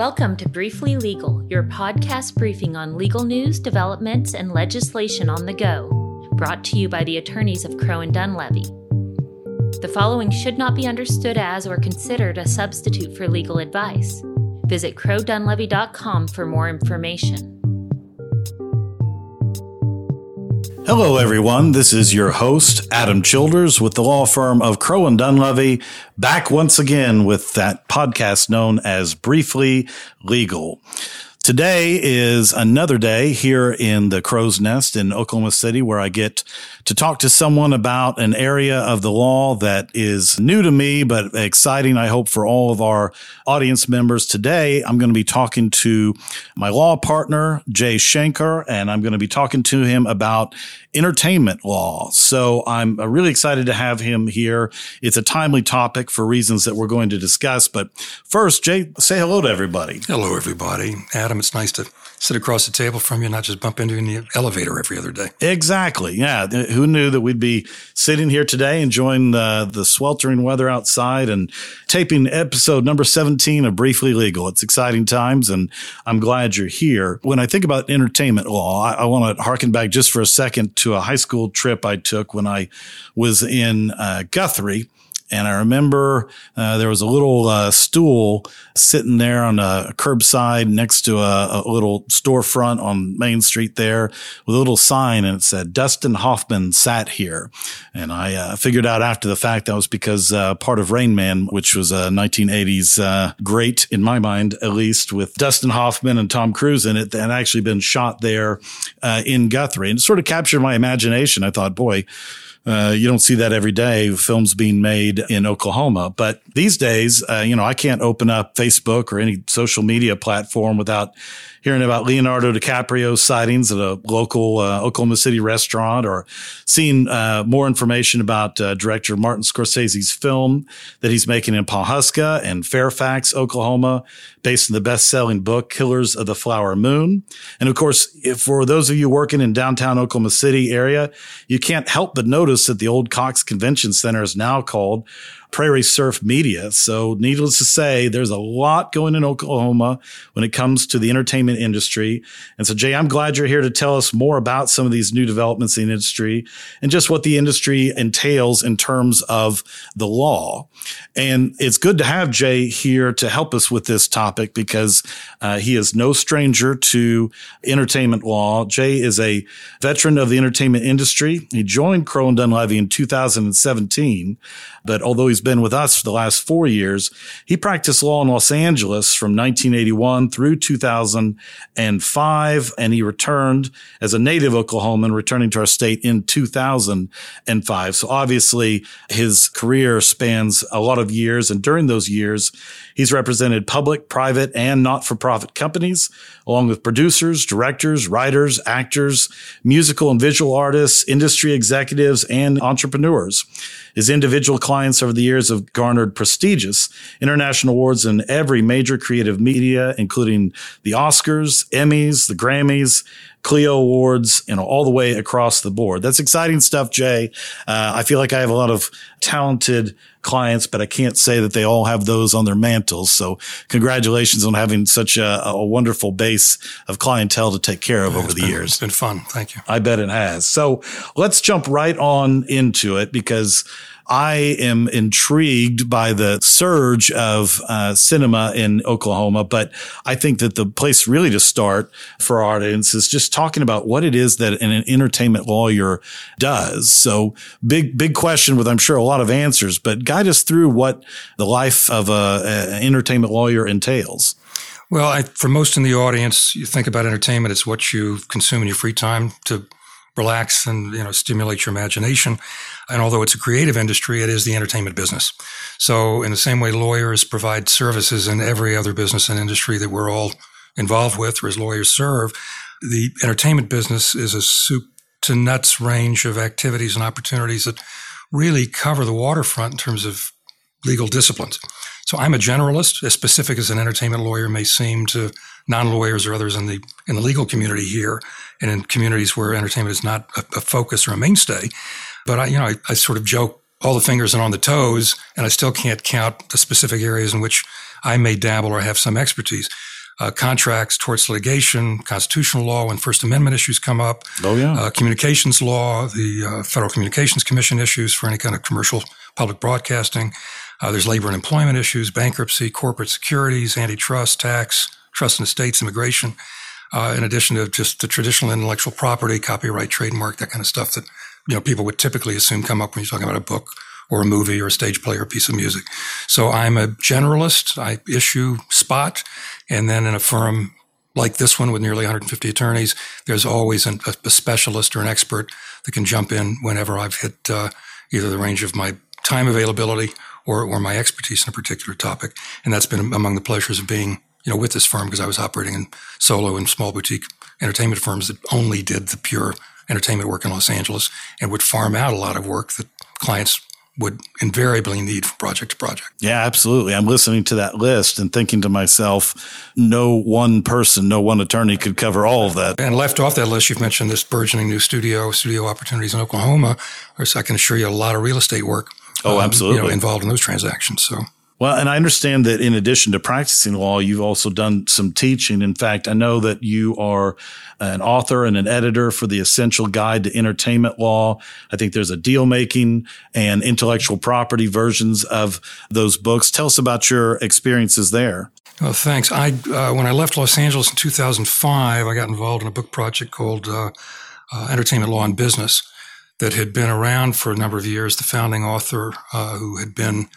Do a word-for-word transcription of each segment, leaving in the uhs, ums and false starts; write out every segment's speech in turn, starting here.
Welcome to Briefly Legal, your podcast briefing on legal news, developments, and legislation on the go, brought to you by the attorneys of Crowe and Dunlevy. The following should not be understood as or considered a substitute for legal advice. Visit crowe dunlevy dot com for more information. Hello, everyone. This is your host, Adam Childers, with the law firm of Crowe and Dunlevy, back once again with that podcast known as Briefly Legal. Today is another day here in the Crow's Nest in Oklahoma City, where I get to talk to someone about an area of the law that is new to me, but exciting, I hope, for all of our audience members. Today, I'm going to be talking to my law partner, Jay Shanker, and I'm going to be talking to him about entertainment law. So I'm really excited to have him here. It's a timely topic for reasons that we're going to discuss. But first, Jay, say hello to everybody. Hello, everybody. Adam, it's nice to sit across the table from you and not just bump into you in the elevator every other day. Exactly. Yeah. Who knew that we'd be sitting here today enjoying the, the sweltering weather outside and taping episode number seventeen of Briefly Legal. It's exciting times, and I'm glad you're here. When I think about entertainment law, I, I want to harken back just for a second to a high school trip I took when I was in uh, Guthrie. And I remember uh, there was a little uh, stool sitting there on a curbside next to a, a little storefront on Main Street there with a little sign, and it said, Dustin Hoffman sat here. And I uh, figured out after the fact that was because uh, part of Rain Man, which was a nineteen eighties uh, great, in my mind at least, with Dustin Hoffman and Tom Cruise in it, that had actually been shot there uh, in Guthrie. And it sort of captured my imagination. I thought, boy, Uh, you don't see that every day, films being made in Oklahoma. But these days, uh, you know, I can't open up Facebook or any social media platform without hearing about Leonardo DiCaprio sightings at a local uh, Oklahoma City restaurant, or seeing uh, more information about uh, director Martin Scorsese's film that he's making in Pawhuska and Fairfax, Oklahoma, based on the best-selling book, Killers of the Flower Moon. And, of course, if for those of you working in downtown Oklahoma City area, you can't help but notice that the old Cox Convention Center is now called Prairie Surf Media. So needless to say, there's a lot going in Oklahoma when it comes to the entertainment industry. And so, Jay, I'm glad you're here to tell us more about some of these new developments in the industry and just what the industry entails in terms of the law. And it's good to have Jay here to help us with this topic, because uh, he is no stranger to entertainment law. Jay is a veteran of the entertainment industry. He joined Crowe and Dunlevy in two thousand seventeen, but although he's been with us for the last four years, he practiced law in Los Angeles from nineteen eighty-one through two thousand five, and he returned as a native Oklahoman, returning to our state in two thousand five. So obviously, his career spans a lot of years, and during those years, he's represented public, private, and not-for-profit companies, along with producers, directors, writers, actors, musical and visual artists, industry executives, and entrepreneurs. His individual clients over the years have garnered prestigious international awards in every major creative media, including the Oscars, Emmys, the Grammys, Clio Awards, you know, all the way across the board. That's exciting stuff, Jay. Uh, I feel like I have a lot of talented clients, but I can't say that they all have those on their mantles. So congratulations on having such a, a wonderful base of clientele to take care of yeah, over the been, years. It's been fun. Thank you. I bet it has. So let's jump right on into it, because I am intrigued by the surge of uh, cinema in Oklahoma, but I think that the place really to start for our audience is just talking about what it is that an entertainment lawyer does. So big, big question with, I'm sure, a lot of answers, but guide us through what the life of an entertainment lawyer entails. Well, I, for most in the audience, you think about entertainment, it's what you consume in your free time to relax and, you know, stimulate your imagination. And although it's a creative industry, it is the entertainment business. So in the same way lawyers provide services in every other business and industry that we're all involved with, or as lawyers serve, the entertainment business is a soup to nuts range of activities and opportunities that really cover the waterfront in terms of legal disciplines. So I'm a generalist, as specific as an entertainment lawyer may seem to non-lawyers or others in the in the legal community here, and in communities where entertainment is not a, a focus or a mainstay. But I, you know, I, I sort of joke all the fingers and on the toes, and I still can't count the specific areas in which I may dabble or have some expertise. Uh, contracts, torts litigation, constitutional law when First Amendment issues come up. Oh, yeah. Uh, communications law, the uh, Federal Communications Commission issues for any kind of commercial public broadcasting. Uh, there's labor and employment issues, bankruptcy, corporate securities, antitrust, tax, trust and estates, immigration, uh, in addition to just the traditional intellectual property, copyright, trademark, that kind of stuff that, you know, people would typically assume come up when you're talking about a book or a movie or a stage play or a piece of music. So I'm a generalist. I issue spot. And then in a firm like this one with nearly one hundred fifty attorneys, there's always an, a, a specialist or an expert that can jump in whenever I've hit uh, either the range of my time availability or, or my expertise in a particular topic. And that's been among the pleasures of being, you know, with this firm, because I was operating in solo and small boutique entertainment firms that only did the pure entertainment work in Los Angeles and would farm out a lot of work that clients would invariably need from project to project. Yeah, absolutely. I'm listening to that list and thinking to myself, no one person, no one attorney could cover all of that. And left off that list, you've mentioned this burgeoning new studio, studio opportunities in Oklahoma. I can assure you a lot of real estate work oh, um, absolutely. You know, involved in those transactions. So. Well, and I understand that in addition to practicing law, you've also done some teaching. In fact, I know that you are an author and an editor for the Essential Guide to Entertainment Law. I think there's a deal making and intellectual property versions of those books. Tell us about your experiences there. Well, thanks. I uh, when I left Los Angeles in two thousand five, I got involved in a book project called uh, uh, Entertainment Law and Business that had been around for a number of years. The founding author uh, who had been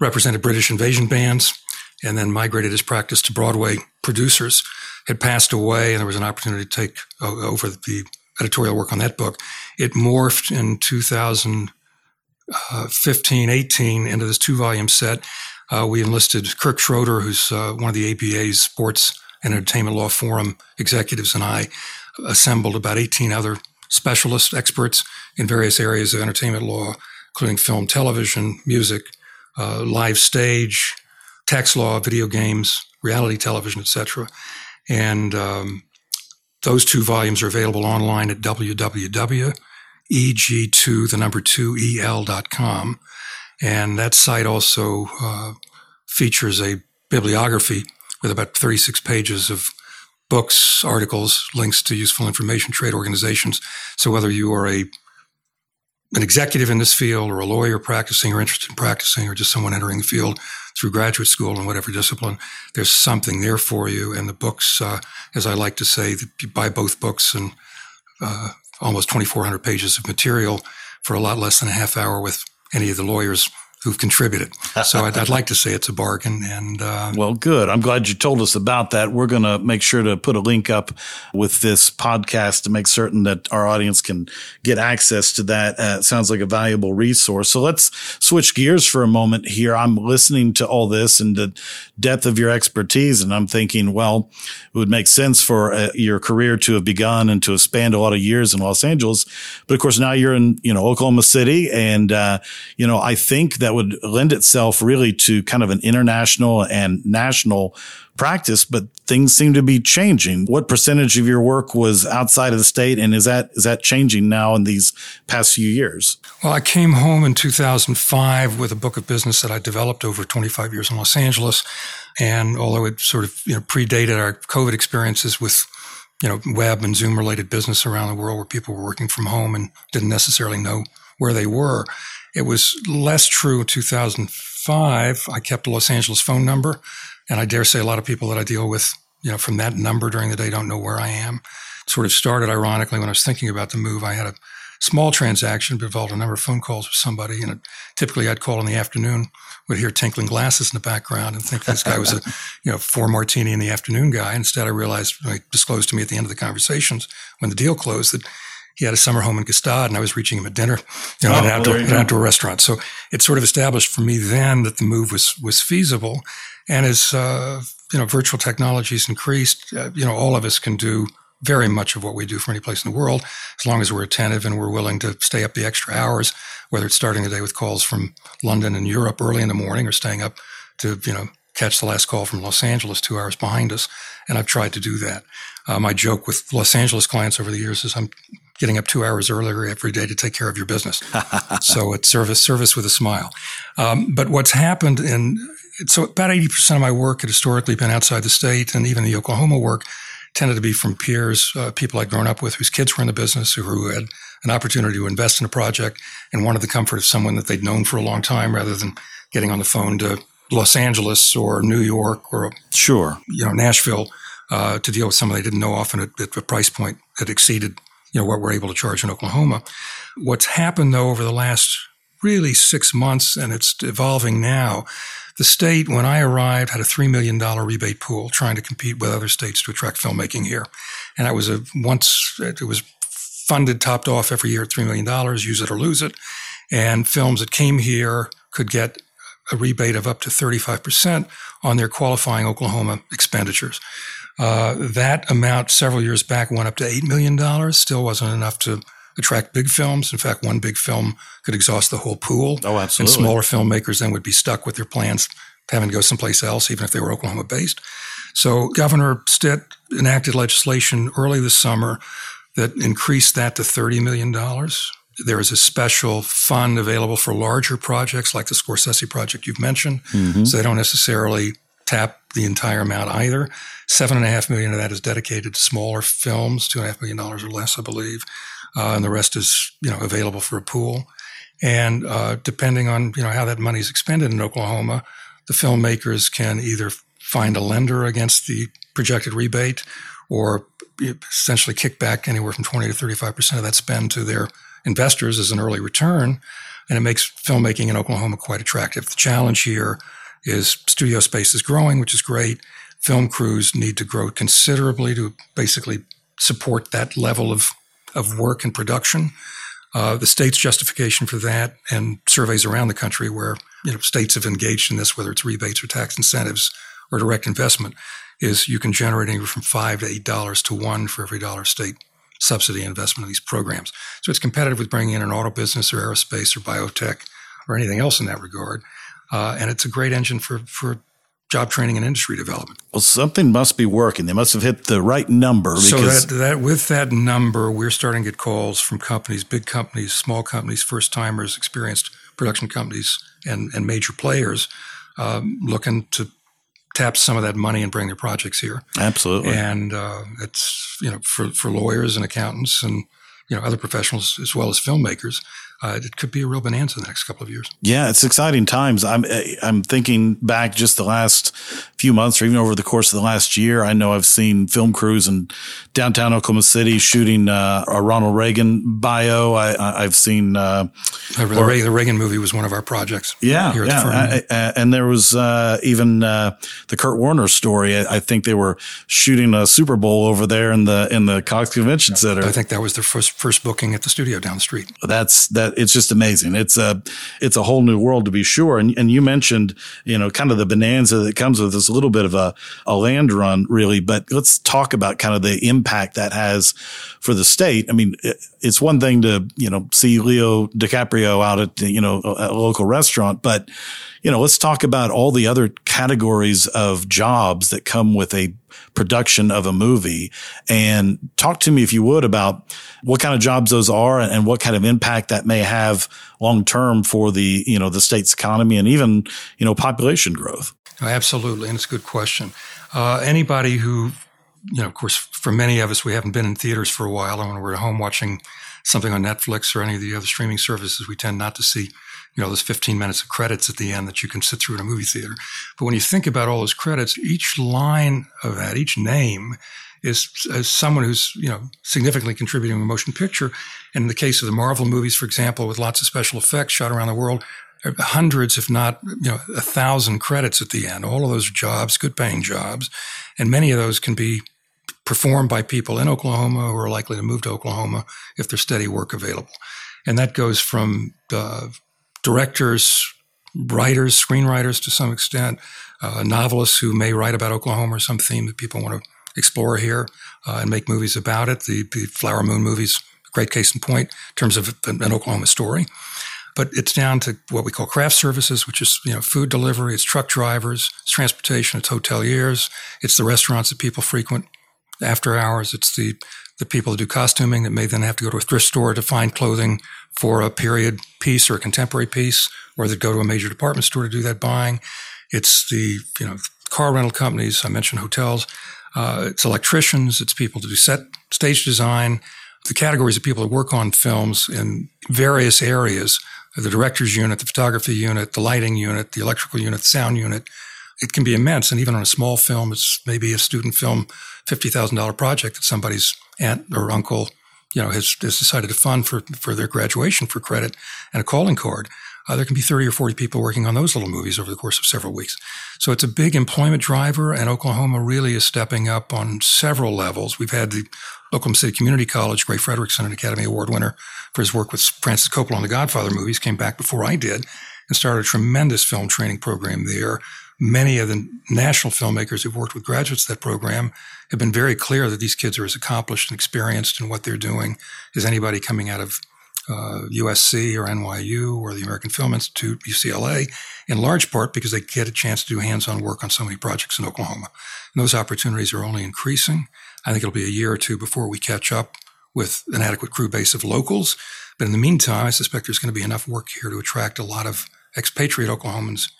represented British invasion bands, and then migrated his practice to Broadway producers, had passed away, and there was an opportunity to take over the editorial work on that book. It morphed in two thousand fifteen eighteen into this two-volume set. Uh, we enlisted Kirk Schroeder, who's uh, one of the A B A's Sports and Entertainment Law Forum executives, and I assembled about eighteen other specialist experts in various areas of entertainment law, including film, television, music, Uh, live stage, tax law, video games, reality television, et cetera. And um, those two volumes are available online at www.eg2, the number two, el.com. And that site also uh, features a bibliography with about thirty-six pages of books, articles, links to useful information, trade organizations. So whether you are a an executive in this field or a lawyer practicing or interested in practicing or just someone entering the field through graduate school in whatever discipline, there's something there for you. And the books, uh, as I like to say, you buy both books and uh, almost twenty-four hundred pages of material for a lot less than a half hour with any of the lawyers who've contributed. So I'd, I'd like to say it's a bargain. And uh, Well, good. I'm glad you told us about that. We're going to make sure to put a link up with this podcast to make certain that our audience can get access to that. Uh, it sounds like a valuable resource. So let's switch gears for a moment here. I'm listening to all this and the depth of your expertise, and I'm thinking, well, it would make sense for uh, your career to have begun and to have spanned a lot of years in Los Angeles. But, of course, now you're in, you know, Oklahoma City, and, uh, you know, I think that That would lend itself really to kind of an international and national practice, but things seem to be changing. What percentage of your work was outside of the state, and is that is that changing now in these past few years? Well, I came home in two thousand five with a book of business that I developed over twenty-five years in Los Angeles, and although it sort of, you know, predated our COVID experiences with, you know, web and Zoom related business around the world where people were working from home and didn't necessarily know where they were. It was less true in two thousand five. I kept a Los Angeles phone number, and I dare say a lot of people that I deal with, you know, from that number during the day don't know where I am. It sort of started, ironically, when I was thinking about the move. I had a small transaction that involved a number of phone calls with somebody, and it, typically I'd call in the afternoon, would hear tinkling glasses in the background and think this guy was a, you know, four martini in the afternoon guy. Instead, I realized, he disclosed to me at the end of the conversations when the deal closed that he had a summer home in Gestad, and I was reaching him at dinner, you know, oh, at an outdoor, an outdoor restaurant. So it sort of established for me then that the move was was feasible. And as uh, you know, virtual technologies increased, uh, you know, all of us can do very much of what we do from any place in the world, as long as we're attentive and we're willing to stay up the extra hours, whether it's starting the day with calls from London and Europe early in the morning, or staying up to, you know, catch the last call from Los Angeles two hours behind us. And I've tried to do that. Uh, my joke with Los Angeles clients over the years is I'm getting up two hours earlier every day to take care of your business. So it's service, service with a smile. Um, but what's happened in, so about eighty percent of my work had historically been outside the state, and even the Oklahoma work tended to be from peers, uh, people I'd grown up with whose kids were in the business, who, who had an opportunity to invest in a project and wanted the comfort of someone that they'd known for a long time rather than getting on the phone to Los Angeles or New York or sure, you know, Nashville uh, to deal with someone they didn't know, often at, at a price point that exceeded, you know, what we're able to charge in Oklahoma. What's happened, though, over the last really six months, and it's evolving now, the state, when I arrived, had a three million dollars rebate pool trying to compete with other states to attract filmmaking here. And that was a once, it was funded, topped off every year at three million dollars, use it or lose it. And films that came here could get a rebate of up to thirty-five percent on their qualifying Oklahoma expenditures. Uh, that amount several years back went up to eight million dollars, still wasn't enough to attract big films. In fact, one big film could exhaust the whole pool. Oh, absolutely. And smaller filmmakers then would be stuck with their plans having to go someplace else, even if they were Oklahoma-based. So Governor Stitt enacted legislation early this summer that increased that to thirty million dollars. There is a special fund available for larger projects like the Scorsese project you've mentioned. Mm-hmm. So they don't necessarily tap the entire amount either. Seven and a half million of that is dedicated to smaller films, two and a half million dollars or less, I believe. Uh, and the rest is, you know, available for a pool. And uh, depending on, you know, how that money is expended in Oklahoma, the filmmakers can either find a lender against the projected rebate or essentially kick back anywhere from twenty to thirty-five percent of that spend to their investors as an early return, and it makes filmmaking in Oklahoma quite attractive. The challenge here is studio space is growing, which is great. Film crews need to grow considerably to basically support that level of, of work and production. Uh, the state's justification for that, and surveys around the country where, you know, states have engaged in this, whether it's rebates or tax incentives or direct investment, is you can generate anywhere from five to eight dollars to one for every dollar state subsidy investment in these programs. So it's competitive with bringing in an auto business or aerospace or biotech or anything else in that regard. Uh, and it's a great engine for, for job training and industry development. Well, something must be working. They must have hit the right number. Because- so that, that with that number, we're starting to get calls from companies, big companies, small companies, first-timers, experienced production companies, and, and major players um, looking to tap some of that money and bring their projects here. Absolutely. And uh, it's, you know, for, for lawyers and accountants and, you know, other professionals as well as filmmakers, uh, it could be a real bonanza in the next couple of years. Yeah, it's exciting times. I'm I'm thinking back just the last few months or even over the course of the last year. I know I've seen film crews in downtown Oklahoma City shooting uh, a Ronald Reagan bio. I, I've seen uh, the, or, the Reagan movie was one of our projects. Yeah, here at yeah. The firm. I, I, and there was uh, even uh, the Kurt Warner story. I, I think they were shooting a Super Bowl over there in the in the Cox Convention Center. I think that was their first first booking at the studio down the street. That's that. It's just amazing. It's a, it's a whole new world to be sure. And and you mentioned, you know, kind of the bonanza that comes with this little bit of a, a land run really, but let's talk about kind of the impact that has for the state. I mean, it, it's one thing to, you know, see Leo DiCaprio out at, you know, a local restaurant, but, you know, let's talk about all the other categories of jobs that come with a production of a movie, and talk to me, if you would, about what kind of jobs those are and what kind of impact that may have long term for the, you know, the state's economy and even, you know, population growth. Absolutely. And it's a good question. Uh, anybody who, you know, of course, for many of us, we haven't been in theaters for a while, and when we're at home watching something on Netflix or any of the other streaming services, we tend not to see, you know, those fifteen minutes of credits at the end that you can sit through in a movie theater. But when you think about all those credits, each line of that, each name is, is someone who's, you know, significantly contributing to a motion picture. And in the case of the Marvel movies, for example, with lots of special effects shot around the world, hundreds, if not, you know, a thousand credits at the end. All of those are jobs, good paying jobs. And many of those can be performed by people in Oklahoma who are likely to move to Oklahoma if there's steady work available. And that goes from uh, directors, writers, screenwriters to some extent, uh, novelists who may write about Oklahoma or some theme that people want to explore here uh, and make movies about it. The, the Flower Moon movies, great case in point in terms of an, an Oklahoma story. But it's down to what we call craft services, which is, you know, food delivery, it's truck drivers, it's transportation, it's hoteliers, it's the restaurants that people frequent after hours, it's the the people that do costuming that may then have to go to a thrift store to find clothing for a period piece or a contemporary piece, or that go to a major department store to do that buying. It's the, you know, car rental companies. I mentioned hotels. Uh, it's electricians. It's people to do set stage design. The categories of people that work on films in various areas, the director's unit, the photography unit, the lighting unit, the electrical unit, the sound unit, it can be immense. And even on a small film, it's maybe a student film, fifty thousand dollars project that somebody's aunt or uncle, you know, has, has decided to fund for, for their graduation for credit and a calling card. Uh, there can be thirty or forty people working on those little movies over the course of several weeks. So it's a big employment driver, and Oklahoma really is stepping up on several levels. We've had the Oklahoma City Community College, Gray Frederickson, an Academy Award winner for his work with Francis Coppola on the Godfather movies, came back before I did and started a tremendous film training program there. Many of the national filmmakers who've worked with graduates of that program have been very clear that these kids are as accomplished and experienced in what they're doing as anybody coming out of Uh, U S C or N Y U or the American Film Institute, U C L A, in large part because they get a chance to do hands-on work on so many projects in Oklahoma. And those opportunities are only increasing. I think it'll be a year or two before we catch up with an adequate crew base of locals. But in the meantime, I suspect there's going to be enough work here to attract a lot of expatriate Oklahomans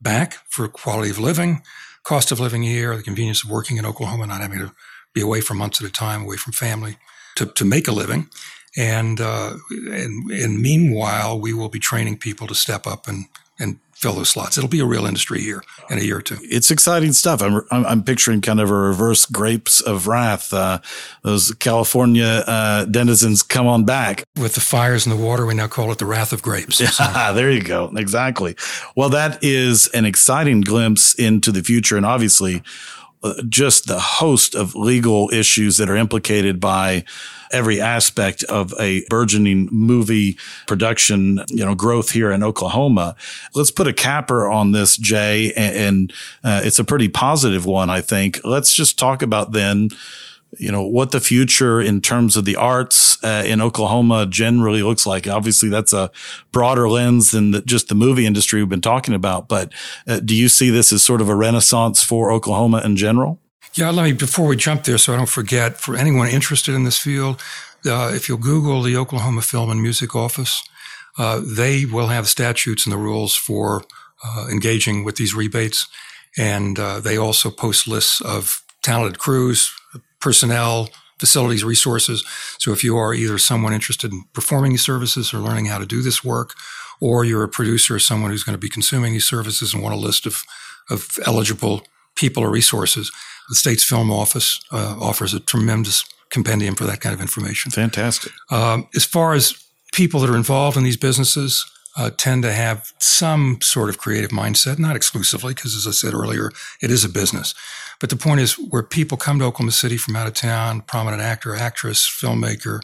back for quality of living, cost of living here, the convenience of working in Oklahoma, not having to be away for months at a time, away from family to, to make a living. And, uh, and and meanwhile, we will be training people to step up and, and fill those slots. It'll be a real industry here in a year or two. It's exciting stuff. I'm I'm picturing kind of a reverse Grapes of Wrath. Uh, those California uh, denizens come on back. With the fires and the water, we now call it the Wrath of Grapes. Yeah, so. There you go. Exactly. Well, that is an exciting glimpse into the future. And obviously, just the host of legal issues that are implicated by every aspect of a burgeoning movie production, you know, growth here in Oklahoma. Let's put a capper on this, Jay, and, and uh, it's a pretty positive one, I think. Let's just talk about then, you know, what the future in terms of the arts uh, in Oklahoma generally looks like. Obviously, that's a broader lens than the, just the movie industry we've been talking about. But uh, do you see this as sort of a renaissance for Oklahoma in general? Yeah, let me, before we jump there, so I don't forget, for anyone interested in this field, uh, if you'll Google the Oklahoma Film and Music Office, uh, they will have statutes and the rules for uh, engaging with these rebates. And uh, they also post lists of talented crews, personnel, facilities, resources. So if you are either someone interested in performing these services or learning how to do this work, or you're a producer or someone who's going to be consuming these services and want a list of, of eligible people or resources, the state's film office uh, offers a tremendous compendium for that kind of information. Fantastic. Um, as far as people that are involved in these businesses, uh, tend to have some sort of creative mindset, not exclusively, because as I said earlier, it is a business. But the point is, where people come to Oklahoma City from out of town, prominent actor, actress, filmmaker,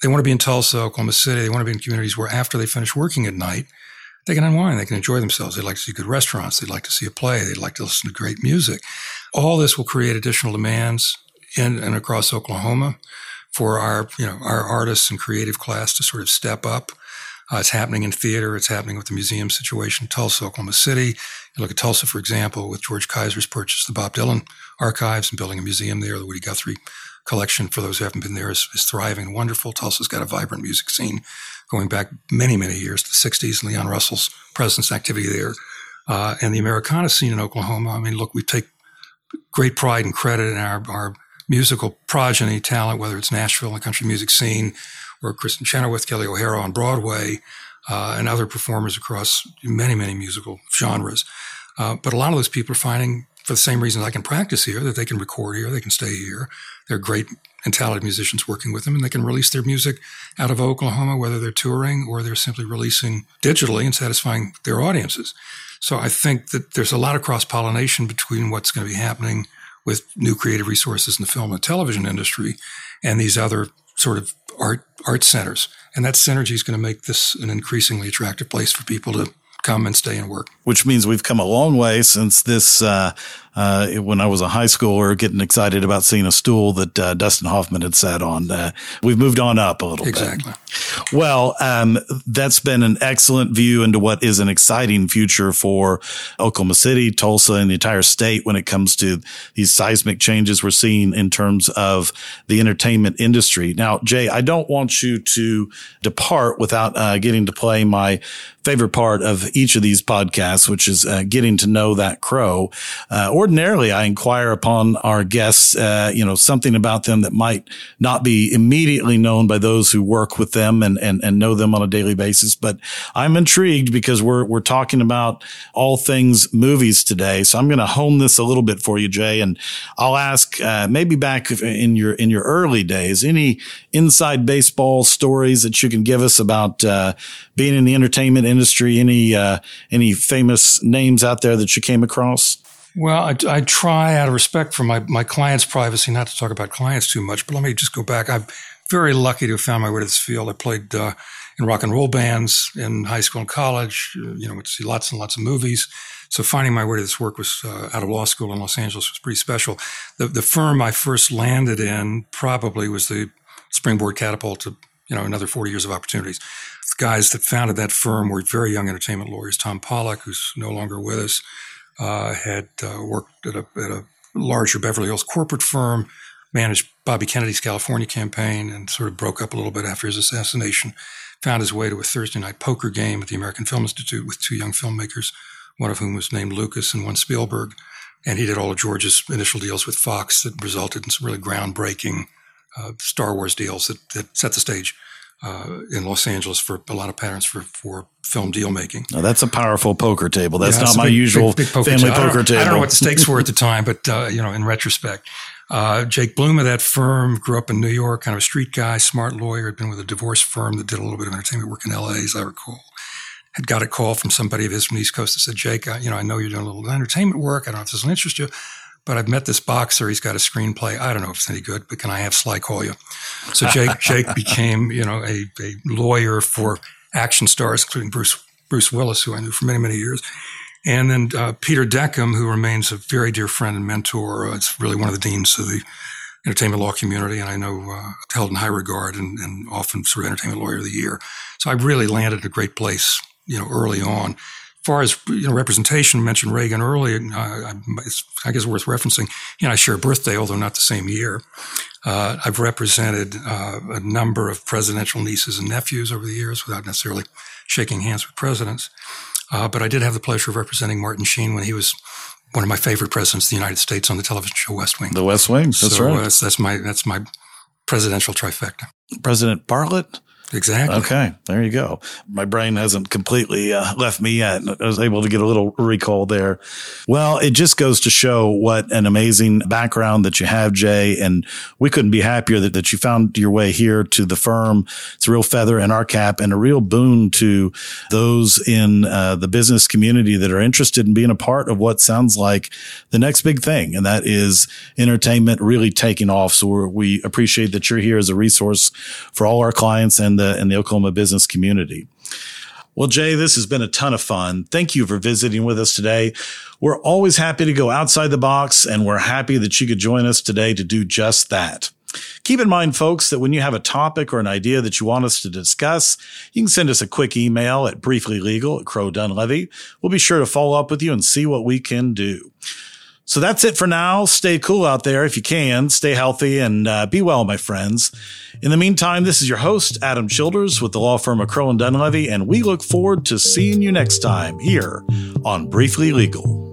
they want to be in Tulsa, Oklahoma City. They want to be in communities where after they finish working at night, they can unwind. They can enjoy themselves. They'd like to see good restaurants. They'd like to see a play. They'd like to listen to great music. All this will create additional demands in and across Oklahoma for our, you know, our artists and creative class to sort of step up. Uh, it's happening in theater. It's happening with the museum situation, Tulsa, Oklahoma City. You look at Tulsa, for example, with George Kaiser's purchase of the Bob Dylan archives and building a museum there. The Woody Guthrie collection, for those who haven't been there, is, is thriving and wonderful. Tulsa's got a vibrant music scene going back many, many years to the sixties and Leon Russell's presence and activity there. Uh, and the Americana scene in Oklahoma, I mean, look, we take great pride and credit in our, our musical progeny talent, whether it's Nashville and the country music scene, or Kristen Chenoweth, Kelly O'Hara on Broadway, uh, and other performers across many, many musical genres. Uh, but a lot of those people are finding, for the same reasons I can practice here, that they can record here, they can stay here. They're great and talented musicians working with them, and they can release their music out of Oklahoma, whether they're touring or they're simply releasing digitally and satisfying their audiences. So I think that there's a lot of cross-pollination between what's going to be happening with new creative resources in the film and television industry and these other sort of art art centers. And that synergy is going to make this an increasingly attractive place for people to come and stay and work. Which means we've come a long way since this uh, uh, when I was a high schooler, getting excited about seeing a stool that uh, Dustin Hoffman had sat on. Uh, we've moved on up a little exactly. bit. Exactly. Well, um, that's been an excellent view into what is an exciting future for Oklahoma City, Tulsa, and the entire state when it comes to these seismic changes we're seeing in terms of the entertainment industry. Now, Jay, I don't want you to depart without uh, getting to play my favorite part of each of these podcasts, which is uh, getting to know that Crow. Uh, ordinarily, I inquire upon our guests, uh, you know, something about them that might not be immediately known by those who work with them and, and, and know them on a daily basis. But I'm intrigued because we're, we're talking about all things movies today. So I'm going to hone this a little bit for you, Jay. And I'll ask, uh, maybe back in your, in your early days, any inside baseball stories that you can give us about, uh, being in the entertainment industry, any uh, any famous names out there that you came across? Well, I, I try out of respect for my, my clients' privacy not to talk about clients too much, but let me just go back. I'm very lucky to have found my way to this field. I played uh, in rock and roll bands in high school and college. You know, went to see lots and lots of movies. So finding my way to this work was uh, out of law school in Los Angeles was pretty special. The, the firm I first landed in probably was the springboard catapult to, you know, another forty years of opportunities. The guys that founded that firm were very young entertainment lawyers. Tom Pollack, who's no longer with us, uh, had uh, worked at a, at a larger Beverly Hills corporate firm, managed Bobby Kennedy's California campaign, and sort of broke up a little bit after his assassination. Found his way to a Thursday night poker game at the American Film Institute with two young filmmakers, one of whom was named Lucas and one Spielberg. And he did all of George's initial deals with Fox that resulted in some really groundbreaking Uh, Star Wars deals that, that set the stage uh, in Los Angeles for a lot of patterns for, for film deal making. Now, that's a powerful poker table. That's yeah, not my big, usual big, big poker family table. poker I table. I don't know what the stakes were at the time, but uh, you know, in retrospect, uh, Jake Bloom of that firm grew up in New York, kind of a street guy, smart lawyer, had been with a divorce firm that did a little bit of entertainment work in L A, as I recall. Had got a call from somebody of his from the East Coast that said, "Jake, I, you know, I know you're doing a little entertainment work. I don't know if this will interest you, but I've met this boxer. He's got a screenplay. I don't know if it's any good, but can I have Sly call you?" So Jake Jake became, you know, a, a lawyer for action stars, including Bruce Bruce Willis, who I knew for many, many years. And then uh, Peter Deckham, who remains a very dear friend and mentor. Uh, it's really one of the deans of the entertainment law community, and I know uh, held in high regard and, and often sort of entertainment lawyer of the year. So I really landed at a great place, you know, early on. As far as, you know, representation, mentioned Reagan earlier, uh, it's, I guess worth referencing. You know, I share a birthday, although not the same year. Uh, I've represented uh, a number of presidential nieces and nephews over the years without necessarily shaking hands with presidents. Uh, but I did have the pleasure of representing Martin Sheen when he was one of my favorite presidents of the United States on the television show West Wing. The West Wing, that's so, right. Uh, that's, that's my that's my presidential trifecta. President Bartlett? Exactly. Okay. There you go. My brain hasn't completely uh, left me yet. I was able to get a little recall there. Well, it just goes to show what an amazing background that you have, Jay. And we couldn't be happier that, that you found your way here to the firm. It's a real feather in our cap and a real boon to those in uh, the business community that are interested in being a part of what sounds like the next big thing. And that is entertainment really taking off. So we're, we appreciate that you're here as a resource for all our clients and the in the Oklahoma business community. Well, Jay, this has been a ton of fun. Thank you for visiting with us today. We're always happy to go outside the box, and we're happy that you could join us today to do just that. Keep in mind, folks, that when you have a topic or an idea that you want us to discuss, you can send us a quick email at brieflylegal at crowe dunlevy. We'll be sure to follow up with you and see what we can do. So that's it for now. Stay cool out there if you can. Stay healthy and uh, be well, my friends. In the meantime, this is your host, Adam Childers, with the law firm of Crowe and Dunlevy, and we look forward to seeing you next time here on Briefly Legal.